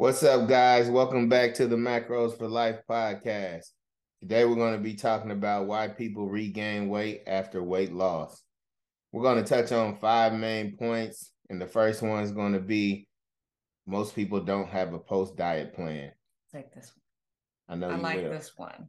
What's up, guys? Welcome back to the Macros for Life podcast. Today, we're going to be talking about why people regain weight after weight loss. We're going to touch on five main points, and the first one is going to be most people don't have a post-diet plan. Take this one. I know you like this one.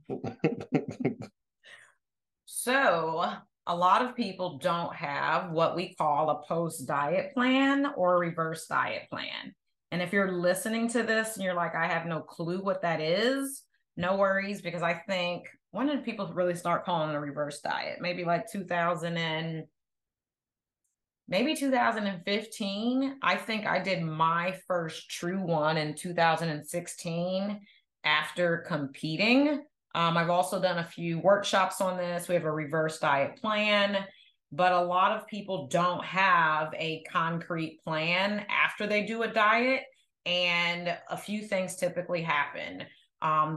So, a lot of people don't have what we call a post-diet plan or reverse diet plan. And if you're listening to this and you're like, I have no clue what that is, no worries, because I think, when did people really start calling it a reverse diet? Maybe like 2015. I think I did my first true one in 2016 after competing. I've also done a few workshops on this. We have a reverse diet plan. But a lot of people don't have a concrete plan after they do a diet. And a few things typically happen.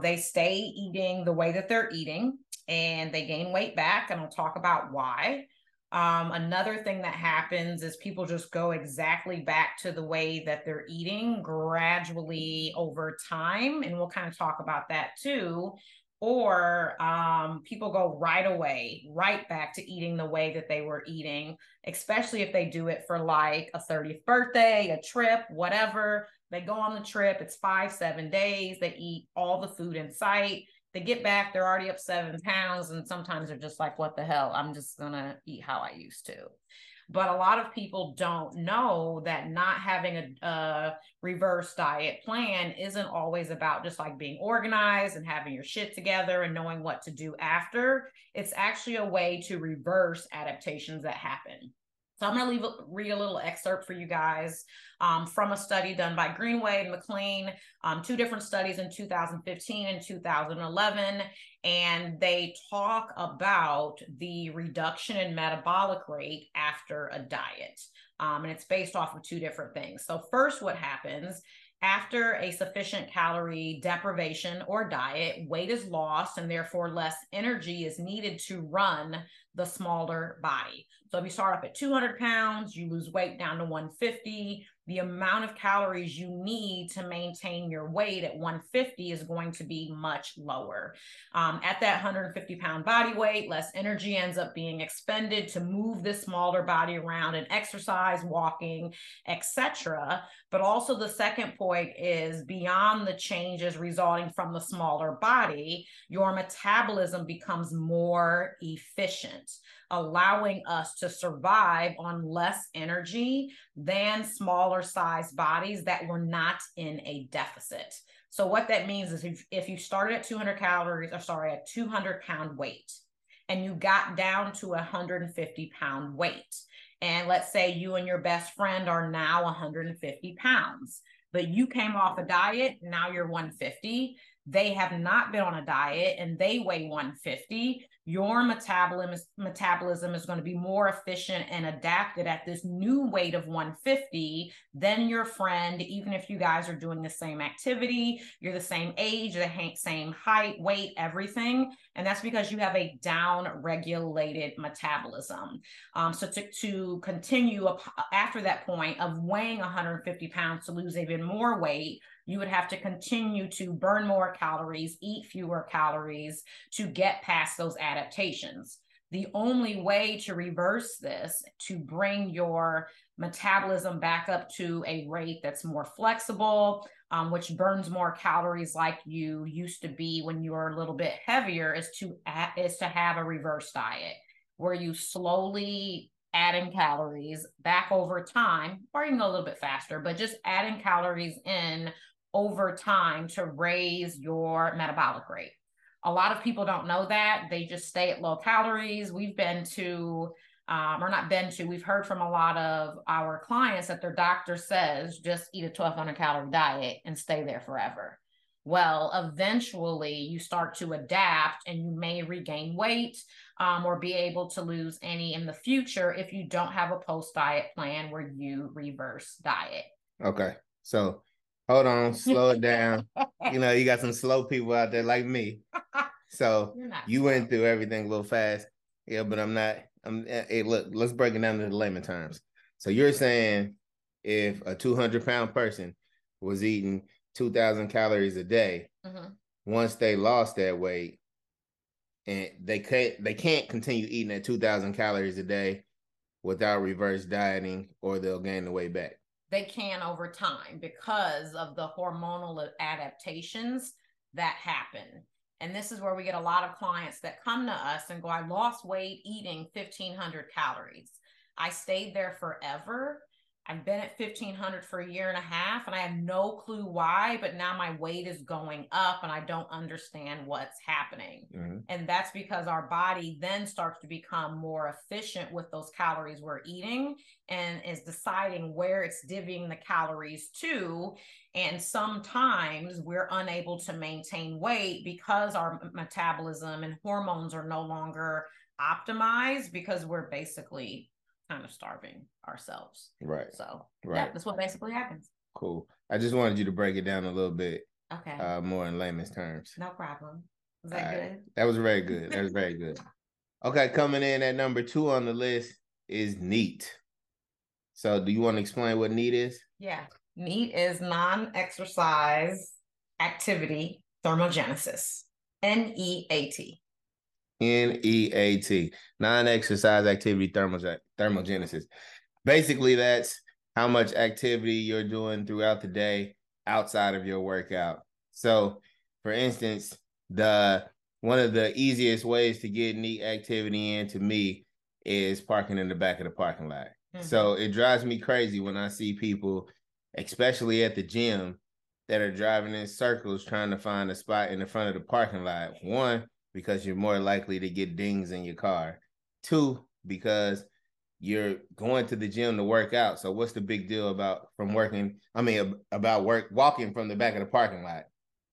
They stay eating the way that they're eating and they gain weight back. And I'll talk about why. Another thing that happens is people just go exactly back to the way that they're eating gradually over time. And we'll kind of talk about that too. Or people go right back to eating the way that they were eating, especially if they do it for like a 30th birthday, a trip, whatever. They go on the trip, it's 5-7 days, they eat all the food in sight, they get back, they're already up 7 pounds, and sometimes they're just like, what the hell, I'm just gonna eat how I used to. But a lot of people don't know that not having a reverse diet plan isn't always about just like being organized and having your shit together and knowing what to do after. It's actually a way to reverse adaptations that happen. So I'm going to read a little excerpt for you guys from a study done by Greenway and McLean, two different studies in 2015 and 2011. And they talk about the reduction in metabolic rate after a diet. And it's based off of two different things. So first, what happens after a sufficient calorie deprivation or diet, weight is lost and therefore less energy is needed to run the smaller body. So if you start off at 200 pounds, you lose weight down to 150. The amount of calories you need to maintain your weight at 150 is going to be much lower. At that 150 pound body weight, less energy ends up being expended to move this smaller body around and exercise, walking, etc. But also the second point is beyond the changes resulting from the smaller body, your metabolism becomes more efficient, allowing us to survive on less energy than smaller sized bodies that were not in a deficit. So what that means is if you started at 200 pound weight and you got down to 150 pound weight, and let's say you and your best friend are now 150 pounds, but you came off a diet, now you're 150, they have not been on a diet and they weigh 150, your metabolism is going to be more efficient and adapted at this new weight of 150 than your friend, even if you guys are doing the same activity, you're the same age, the same height, weight, everything. And that's because you have a down-regulated metabolism. So to continue up after that point of weighing 150 pounds to lose even more weight, you would have to continue to burn more calories, eat fewer calories to get past those adaptations. The only way to reverse this, to bring your metabolism back up to a rate that's more flexible, which burns more calories like you used to be when you were a little bit heavier, is to have a reverse diet where you slowly adding calories back over time, or you can go a little bit faster, but just adding calories in over time to raise your metabolic rate. A lot of people don't know that. They just stay at low calories. We've heard from a lot of our clients that their doctor says, just eat a 1,200 calorie diet and stay there forever. well, eventually you start to adapt and you may regain weight or be able to lose any in the future if you don't have a post-diet plan where you reverse diet. Okay. So hold on, slow it down. You know, you got some slow people out there like me. So you went through everything a little fast. Yeah, but I'm not. Hey, look, let's break it down to the layman terms. So you're saying if a 200-pound person was eating 2,000 calories a day, once they lost that weight, and they can't continue eating at 2,000 calories a day without reverse dieting, or they'll gain the weight back. They can over time because of the hormonal adaptations that happen. And this is where we get a lot of clients that come to us and go, I lost weight eating 1,500 calories. I stayed there forever. I've been at 1,500 for a year and a half, and I have no clue why, but now my weight is going up and I don't understand what's happening. And that's because our body then starts to become more efficient with those calories we're eating and is deciding where it's divvying the calories to. And sometimes we're unable to maintain weight because our metabolism and hormones are no longer optimized because we're basically kind of starving ourselves. Right. So yeah, that's what basically happens. Cool. I just wanted you to break it down a little bit. Okay. More in layman's terms. No problem. Was that good? Right. That was very good. That was very good. Okay. Coming in at number 2 on the list is NEAT. So do you want to explain what NEAT is? Yeah. NEAT is non-exercise activity thermogenesis. NEAT. NEAT, non-exercise activity thermogenesis. Basically, that's how much activity you're doing throughout the day outside of your workout. So, for instance, one of the easiest ways to get NEAT activity in to me is parking in the back of the parking lot. So it drives me crazy when I see people, especially at the gym, that are driving in circles trying to find a spot in the front of the parking lot. One, because you're more likely to get dings in your car. 2, because you're going to the gym to work out. So what's the big deal about walking from the back of the parking lot?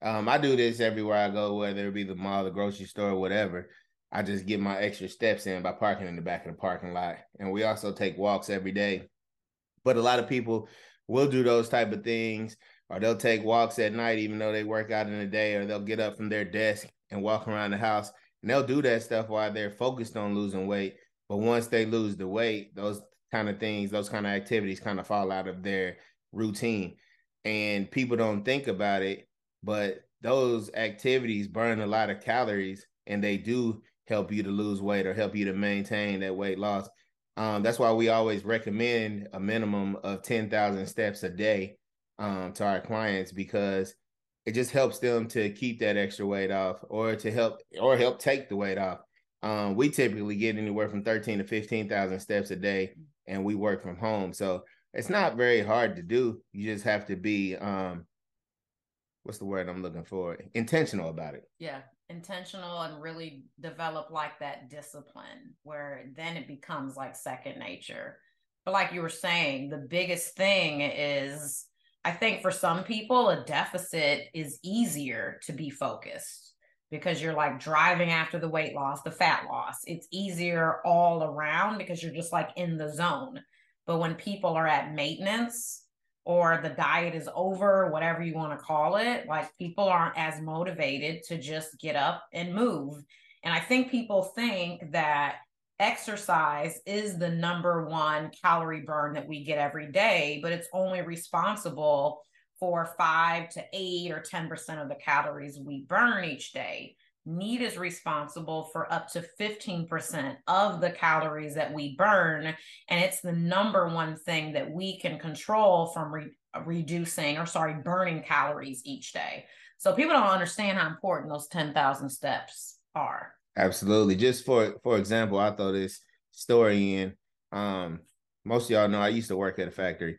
I do this everywhere I go, whether it be the mall, the grocery store, whatever. I just get my extra steps in by parking in the back of the parking lot. And we also take walks every day. But a lot of people will do those type of things, or they'll take walks at night, even though they work out in the day, or they'll get up from their desk and walk around the house, and they'll do that stuff while they're focused on losing weight. But once they lose the weight, those kind of things, those kind of activities kind of fall out of their routine, and people don't think about it, but those activities burn a lot of calories, and they do help you to lose weight or help you to maintain that weight loss. That's why we always recommend a minimum of 10,000 steps a day to our clients, because it just helps them to keep that extra weight off, or to help take the weight off. We typically get anywhere from 13,000 to 15,000 steps a day, and we work from home. So it's not very hard to do. You just have to be, what's the word I'm looking for? Intentional about it. Yeah, intentional, and really develop like that discipline where then it becomes like second nature. But like you were saying, the biggest thing is, I think for some people, a deficit is easier to be focused because you're like driving after the weight loss, the fat loss. It's easier all around because you're just like in the zone. But when people are at maintenance or the diet is over, whatever you want to call it, like people aren't as motivated to just get up and move. And I think people think that exercise is the number one calorie burn that we get every day, but it's only responsible for 5 to 8 or 10% of the calories we burn each day. NEAT is responsible for up to 15% of the calories that we burn. And it's the number one thing that we can control from burning calories each day. So people don't understand how important those 10,000 steps are. Absolutely. Just for example, I throw this story in. Most of y'all know I used to work at a factory.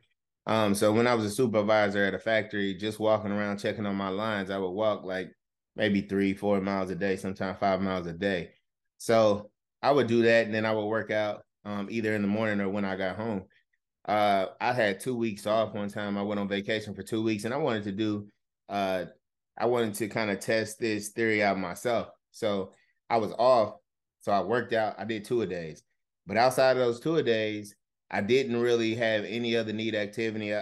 So when I was a supervisor at a factory, just walking around checking on my lines, I would walk like maybe 3-4 miles a day, sometimes 5 miles a day. So I would do that, and then I would work out either in the morning or when I got home. I had 2 weeks off one time. I went on vacation for 2 weeks, and I wanted to do I wanted to kind of test this theory out myself. So I was off. So I worked out. I did two-a-days. But outside of those two-a-days, I didn't really have any other NEAT activity.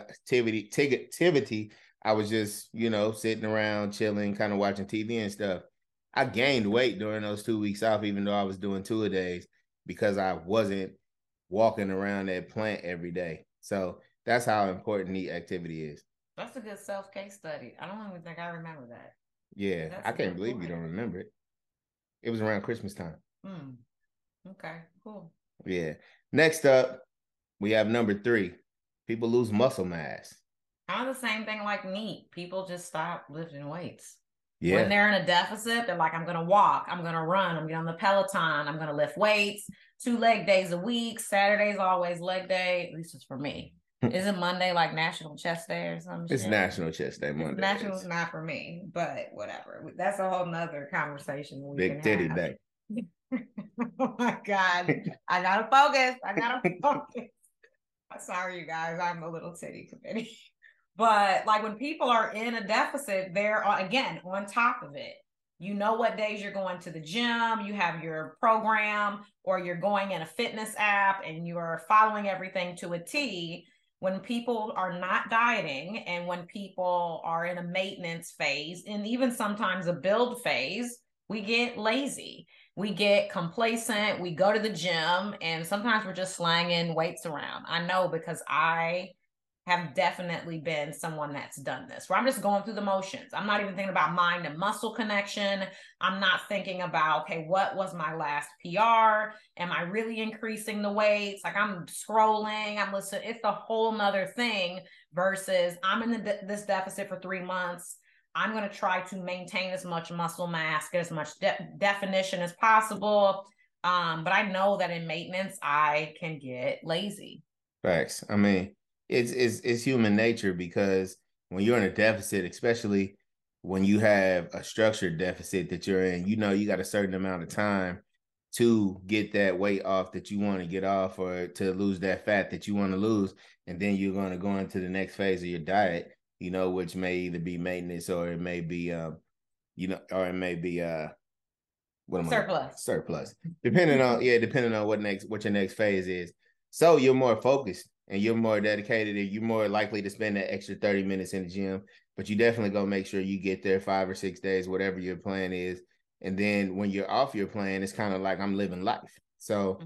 I was just, you know, sitting around, chilling, kind of watching TV and stuff. I gained weight during those 2 weeks off, even though I was doing two-a-days, because I wasn't walking around that plant every day. So that's how important NEAT activity is. That's a good self-case study. I don't even think I remember that. Yeah, that's I can't believe point. You don't remember it. It was around Christmas time. Mm. Okay, cool. Yeah. Next up, we have number 3. People lose muscle mass. Kind of the same thing like NEAT. People just stop lifting weights. Yeah. When they're in a deficit, they're like, I'm going to walk, I'm going to run, I'm going to get on the Peloton, I'm going to lift weights, 2 leg days a week. Saturday's always leg day, at least it's for me. Isn't Monday like National Chest Day or something? It's National Chest Day Monday. National's not for me, but whatever. That's a whole nother conversation. Big titty day. Oh my God. I got to focus. I'm sorry, you guys. I'm a little titty committee. But like when people are in a deficit, they're again on top of it. You know what days you're going to the gym, you have your program, or you're going in a fitness app and you're following everything to a T. When people are not dieting and when people are in a maintenance phase and even sometimes a build phase, we get lazy, we get complacent, we go to the gym, and sometimes we're just slanging weights around. I know because I have definitely been someone that's done this, where I'm just going through the motions. I'm not even thinking about mind and muscle connection. I'm not thinking about, okay, what was my last PR? Am I really increasing the weights? Like I'm scrolling, I'm listening. It's a whole nother thing versus I'm in this deficit for 3 months. I'm going to try to maintain as much muscle mass, get as much definition as possible. But I know that in maintenance, I can get lazy. Facts. I mean, it's human nature, because when you're in a deficit, especially when you have a structured deficit that you're in, you know, you got a certain amount of time to get that weight off that you want to get off or to lose that fat that you want to lose. And then you're going to go into the next phase of your diet, you know, which may either be maintenance or it may be, surplus, depending on what your next phase is. So you're more focused. And you're more dedicated, and you're more likely to spend that extra 30 minutes in the gym. But you definitely go make sure you get there 5 or 6 days, whatever your plan is. And then when you're off your plan, it's kind of like I'm living life. So,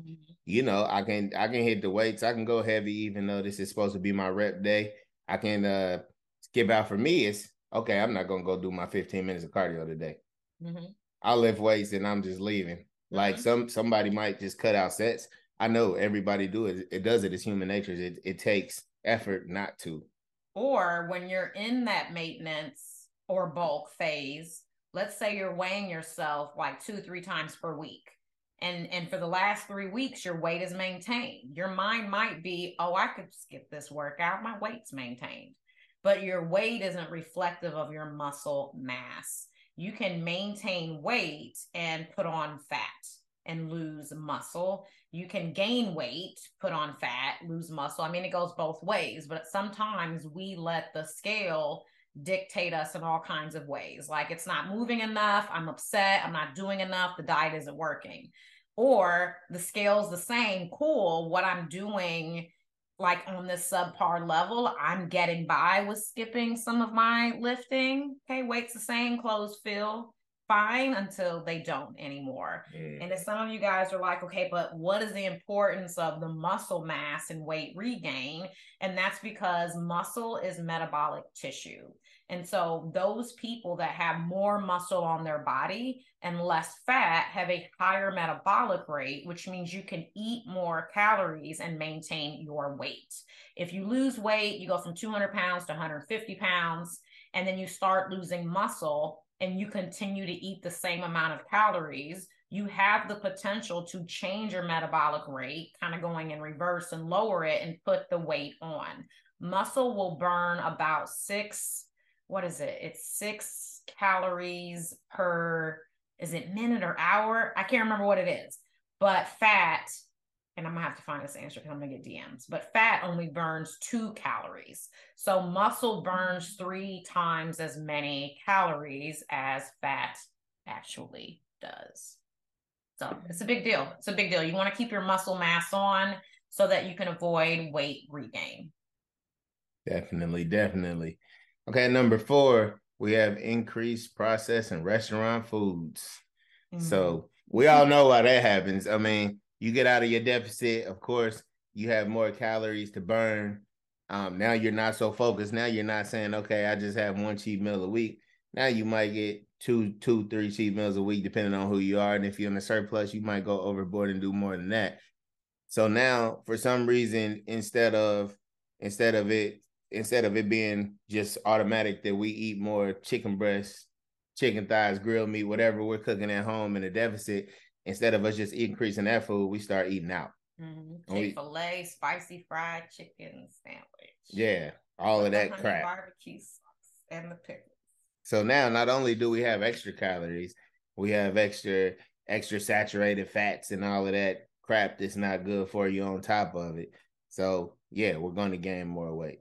you know, I can hit the weights. I can go heavy, even though this is supposed to be my rep day. I can skip out. For me, it's, okay, I'm not going to go do my 15 minutes of cardio today. Mm-hmm. I lift weights and I'm just leaving. Mm-hmm. Like somebody might just cut out sets. I know everybody does it. It's human nature. It takes effort not to. Or when you're in that maintenance or bulk phase, let's say you're weighing yourself like 2-3 times per week. And for the last 3 weeks, your weight is maintained. Your mind might be, oh, I could skip this workout. My weight's maintained. But your weight isn't reflective of your muscle mass. You can maintain weight and put on fat and lose muscle. You can gain weight, put on fat, lose muscle. I mean, it goes both ways, but sometimes we let the scale dictate us in all kinds of ways. Like it's not moving enough. I'm upset. I'm not doing enough. The diet isn't working. Or the scale's the same. Cool. What I'm doing, like on this subpar level, I'm getting by with skipping some of my lifting. Okay. Weight's the same. Clothes feel fine until they don't anymore. Mm. And if some of you guys are like, okay, but what is the importance of the muscle mass and weight regain? And that's because muscle is metabolic tissue. And so those people that have more muscle on their body and less fat have a higher metabolic rate, which means you can eat more calories and maintain your weight. If you lose weight, you go from 200 pounds to 150 pounds, and then you start losing muscle, and you continue to eat the same amount of calories, you have the potential to change your metabolic rate, kind of going in reverse, and lower it and put the weight on. Muscle will burn about 6 calories per, is it minute or hour? I can't remember what it is, but fat and I'm gonna have to find this answer because I'm gonna get DMs, but fat only burns 2 calories. So muscle burns 3 times as many calories as fat actually does. So it's a big deal. It's a big deal. You want to keep your muscle mass on so that you can avoid weight regain. Definitely, definitely. Okay, number 4, we have increased processed and restaurant foods. Mm-hmm. So we all know why that happens. I mean, you get out of your deficit, of course, you have more calories to burn. Now you're not so focused. Now you're not saying, okay, I just have 1 cheat meal a week. Now you might get 2, 3 cheat meals a week, depending on who you are. And if you're in a surplus, you might go overboard and do more than that. So now, for some reason, instead of it being just automatic that we eat more chicken breasts, chicken thighs, grilled meat, whatever we're cooking at home in a deficit, instead of us just increasing that food, we start eating out. Mm-hmm. Chick-fil-A, spicy fried chicken sandwich. Yeah, all of that crap. Barbecue sauce and the pickles. So now, not only do we have extra calories, we have extra saturated fats and all of that crap that's not good for you on top of it. So yeah, we're going to gain more weight.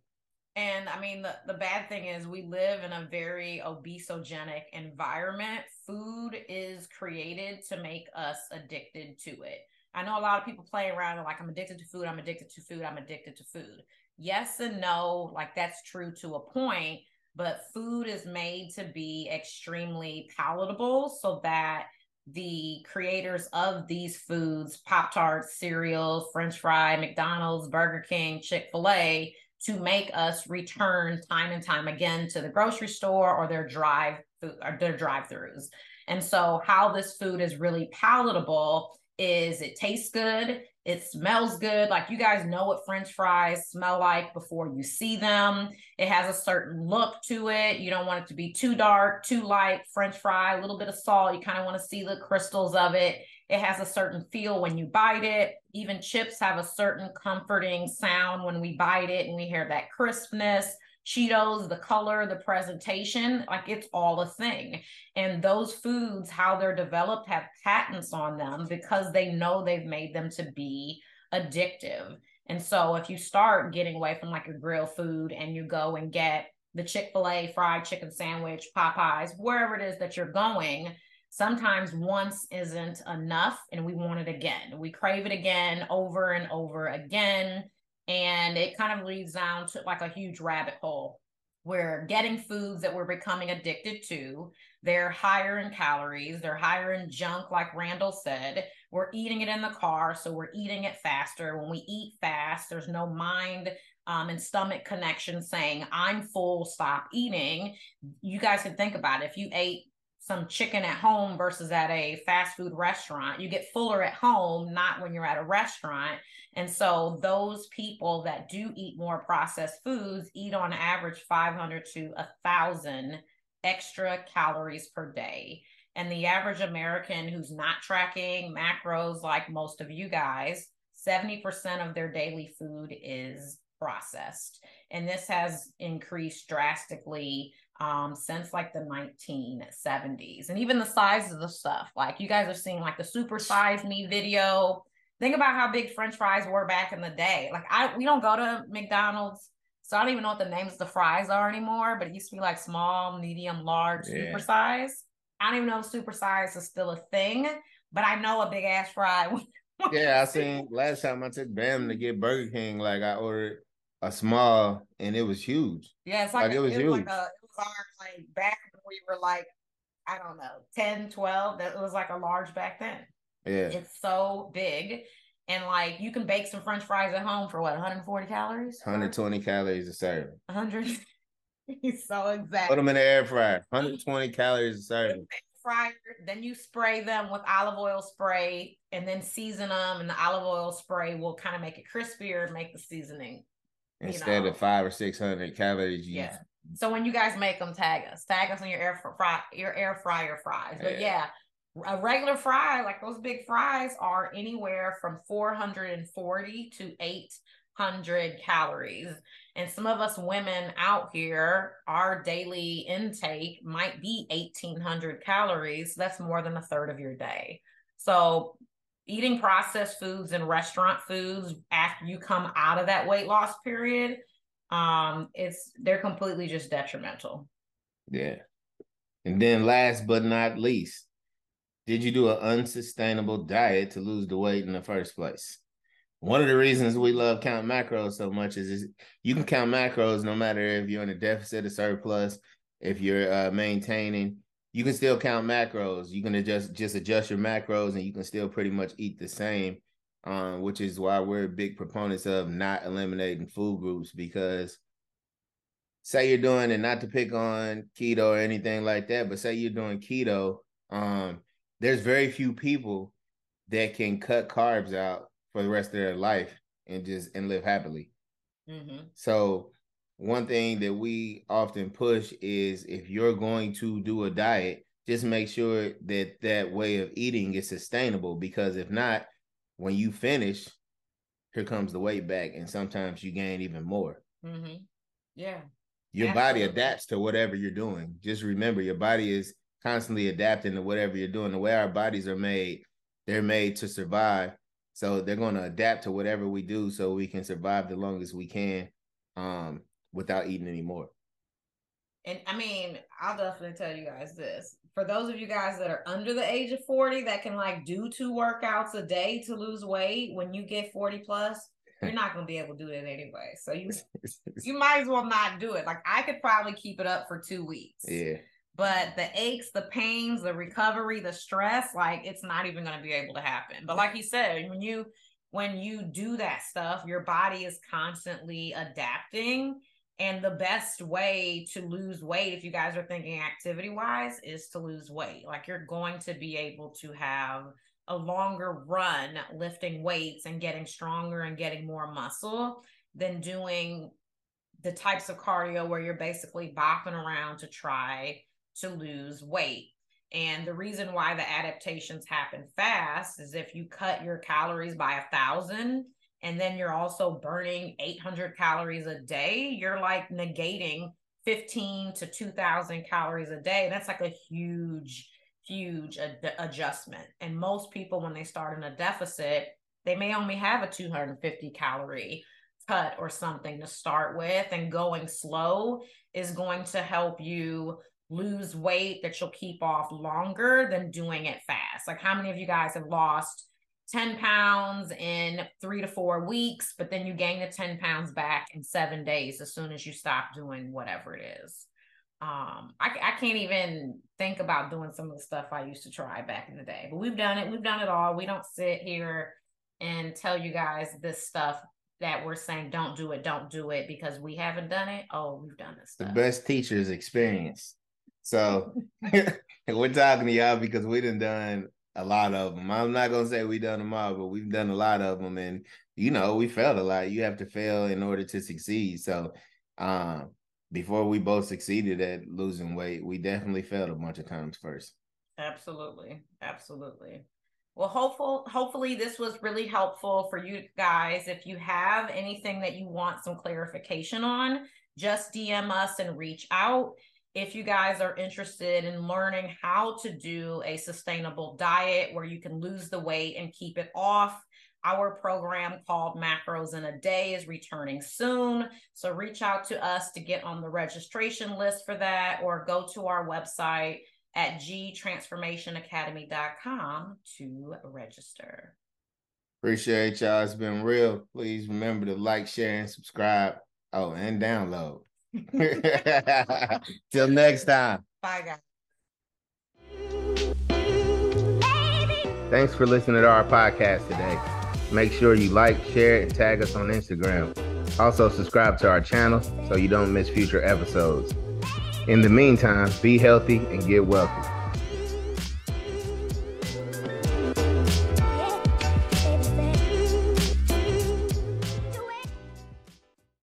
And I mean, the bad thing is we live in a very obesogenic environment. Food is created to make us addicted to it. I know a lot of people play around and like, I'm addicted to food, I'm addicted to food, I'm addicted to food. Yes and no, like that's true to a point, but food is made to be extremely palatable so that the creators of these foods, Pop-Tarts, cereal, French fry, McDonald's, Burger King, Chick-fil-A, to make us return time and time again to the grocery store or their drive-throughs. And so how this food is really palatable is it tastes good, it smells good. Like you guys know what French fries smell like before you see them. It has a certain look to it. You don't want it to be too dark, too light. French fry, a little bit of salt. You kind of want to see the crystals of it. It has a certain feel when you bite it. Even chips have a certain comforting sound when we bite it and we hear that crispness. Cheetos, the color, the presentation, like it's all a thing. And those foods, how they're developed, have patents on them because they know they've made them to be addictive. And so if you start getting away from like your grill food and you go and get the Chick-fil-A fried chicken sandwich, Popeyes, wherever it is that you're going, sometimes once isn't enough and we want it again. We crave it again over and over again. And it kind of leads down to like a huge rabbit hole. We're getting foods that we're becoming addicted to. They're higher in calories. They're higher in junk, like Randall said. We're eating it in the car, so we're eating it faster. When we eat fast, there's no mind and stomach connection saying, I'm full, stop eating. You guys can think about it. If you ate some chicken at home versus at a fast food restaurant, you get fuller at home, not when you're at a restaurant. And so those people that do eat more processed foods eat on average 500 to 1,000 extra calories per day. And the average American who's not tracking macros like most of you guys, 70% of their daily food is processed. And this has increased drastically since like the 1970s, and even the size of the stuff, like you guys are seeing like the Super Size Me video. Think about how big French fries were back in the day. Like we don't go to McDonald's, so I don't even know what the names of the fries are anymore, but it used to be like small, medium, large, super size. I don't even know if super size is still a thing, but I know a big ass fry. I seen last time I took Bam to get Burger King, like I ordered a small and it was huge. Yeah, it's like it was huge. Like back when we were like, I don't know, 10, 12, that was like a large back then. Yeah. It's so big. And like you can bake some French fries at home for what, 140 calories? 120 calories a serving. 100. So exactly. Put them in the air fryer. 120 calories a serving. Fryer, then you spray them with olive oil spray and then season them, and the olive oil spray will kind of make it crispier and make the seasoning. Instead of 500 or 600 calories. Yeah. So when you guys make them, tag us on your air fryer fries. But yeah, a regular fry, like those big fries, are anywhere from 440 to 800 calories. And some of us women out here, our daily intake might be 1,800 calories. That's more than a third of your day. So eating processed foods and restaurant foods after you come out of that weight loss period, they're completely just detrimental. Yeah. And then last but not least, did you do an unsustainable diet to lose the weight in the first place? One of the reasons we love count macros so much is you can count macros no matter if you're in a deficit or surplus, if you're maintaining, you can still count macros. You can adjust your macros and you can still pretty much eat the same, which is why we're big proponents of not eliminating food groups, because say you're doing, and not to pick on keto or anything like that, but say you're doing keto, there's very few people that can cut carbs out for the rest of their life and live happily. Mm-hmm. So one thing that we often push is if you're going to do a diet, just make sure that that way of eating is sustainable, because if not, when you finish, here comes the weight back, and sometimes you gain even more. Mm-hmm. Yeah. Your Absolutely. Body adapts to whatever you're doing. Just remember, your body is constantly adapting to whatever you're doing. The way our bodies are made, they're made to survive. So they're going to adapt to whatever we do so we can survive the longest we can without eating anymore. And I mean, I'll definitely tell you guys this. For those of you guys that are under the age of 40 that can like do 2 workouts a day to lose weight, when you get 40 plus, you're not going to be able to do that anyway. So you might as well not do it. Like I could probably keep it up for 2 weeks. Yeah. But the aches, the pains, the recovery, the stress, like it's not even going to be able to happen. But like he said, when you do that stuff, your body is constantly adapting. And the best way to lose weight, if you guys are thinking activity wise, is to lose weight. Like you're going to be able to have a longer run lifting weights and getting stronger and getting more muscle than doing the types of cardio where you're basically bopping around to try to lose weight. And the reason why the adaptations happen fast is if you cut your calories by 1,000 and then you're also burning 800 calories a day, you're like negating 15 to 2,000 calories a day. That's like a huge adjustment. And most people, when they start in a deficit, they may only have a 250 calorie cut or something to start with, and going slow is going to help you lose weight that you'll keep off longer than doing it fast. Like how many of you guys have lost 10 pounds in 3 to 4 weeks, but then you gain the 10 pounds back in 7 days as soon as you stop doing whatever it is? I can't even think about doing some of the stuff I used to try back in the day, but we've done it. We've done it all. We don't sit here and tell you guys this stuff that we're saying, don't do it because we haven't done it. Oh, we've done this stuff. The best teacher's experience. So we're talking to y'all because we done a lot of them. I'm not going to say we done them all, but we've done a lot of them. And, we failed a lot. You have to fail in order to succeed. So, before we both succeeded at losing weight, we definitely failed a bunch of times first. Absolutely. Absolutely. Well, hopefully this was really helpful for you guys. If you have anything that you want some clarification on, just DM us and reach out. If you guys are interested in learning how to do a sustainable diet where you can lose the weight and keep it off, our program called Macros in a Day is returning soon. So reach out to us to get on the registration list for that, or go to our website at gtransformationacademy.com to register. Appreciate y'all. It's been real. Please remember to like, share, and subscribe. Oh, and download. Till next time. Bye, guys. Thanks for listening to our podcast today. Make sure you like, share, and tag us on Instagram. Also, subscribe to our channel so you don't miss future episodes. In the meantime, be healthy and get wealthy.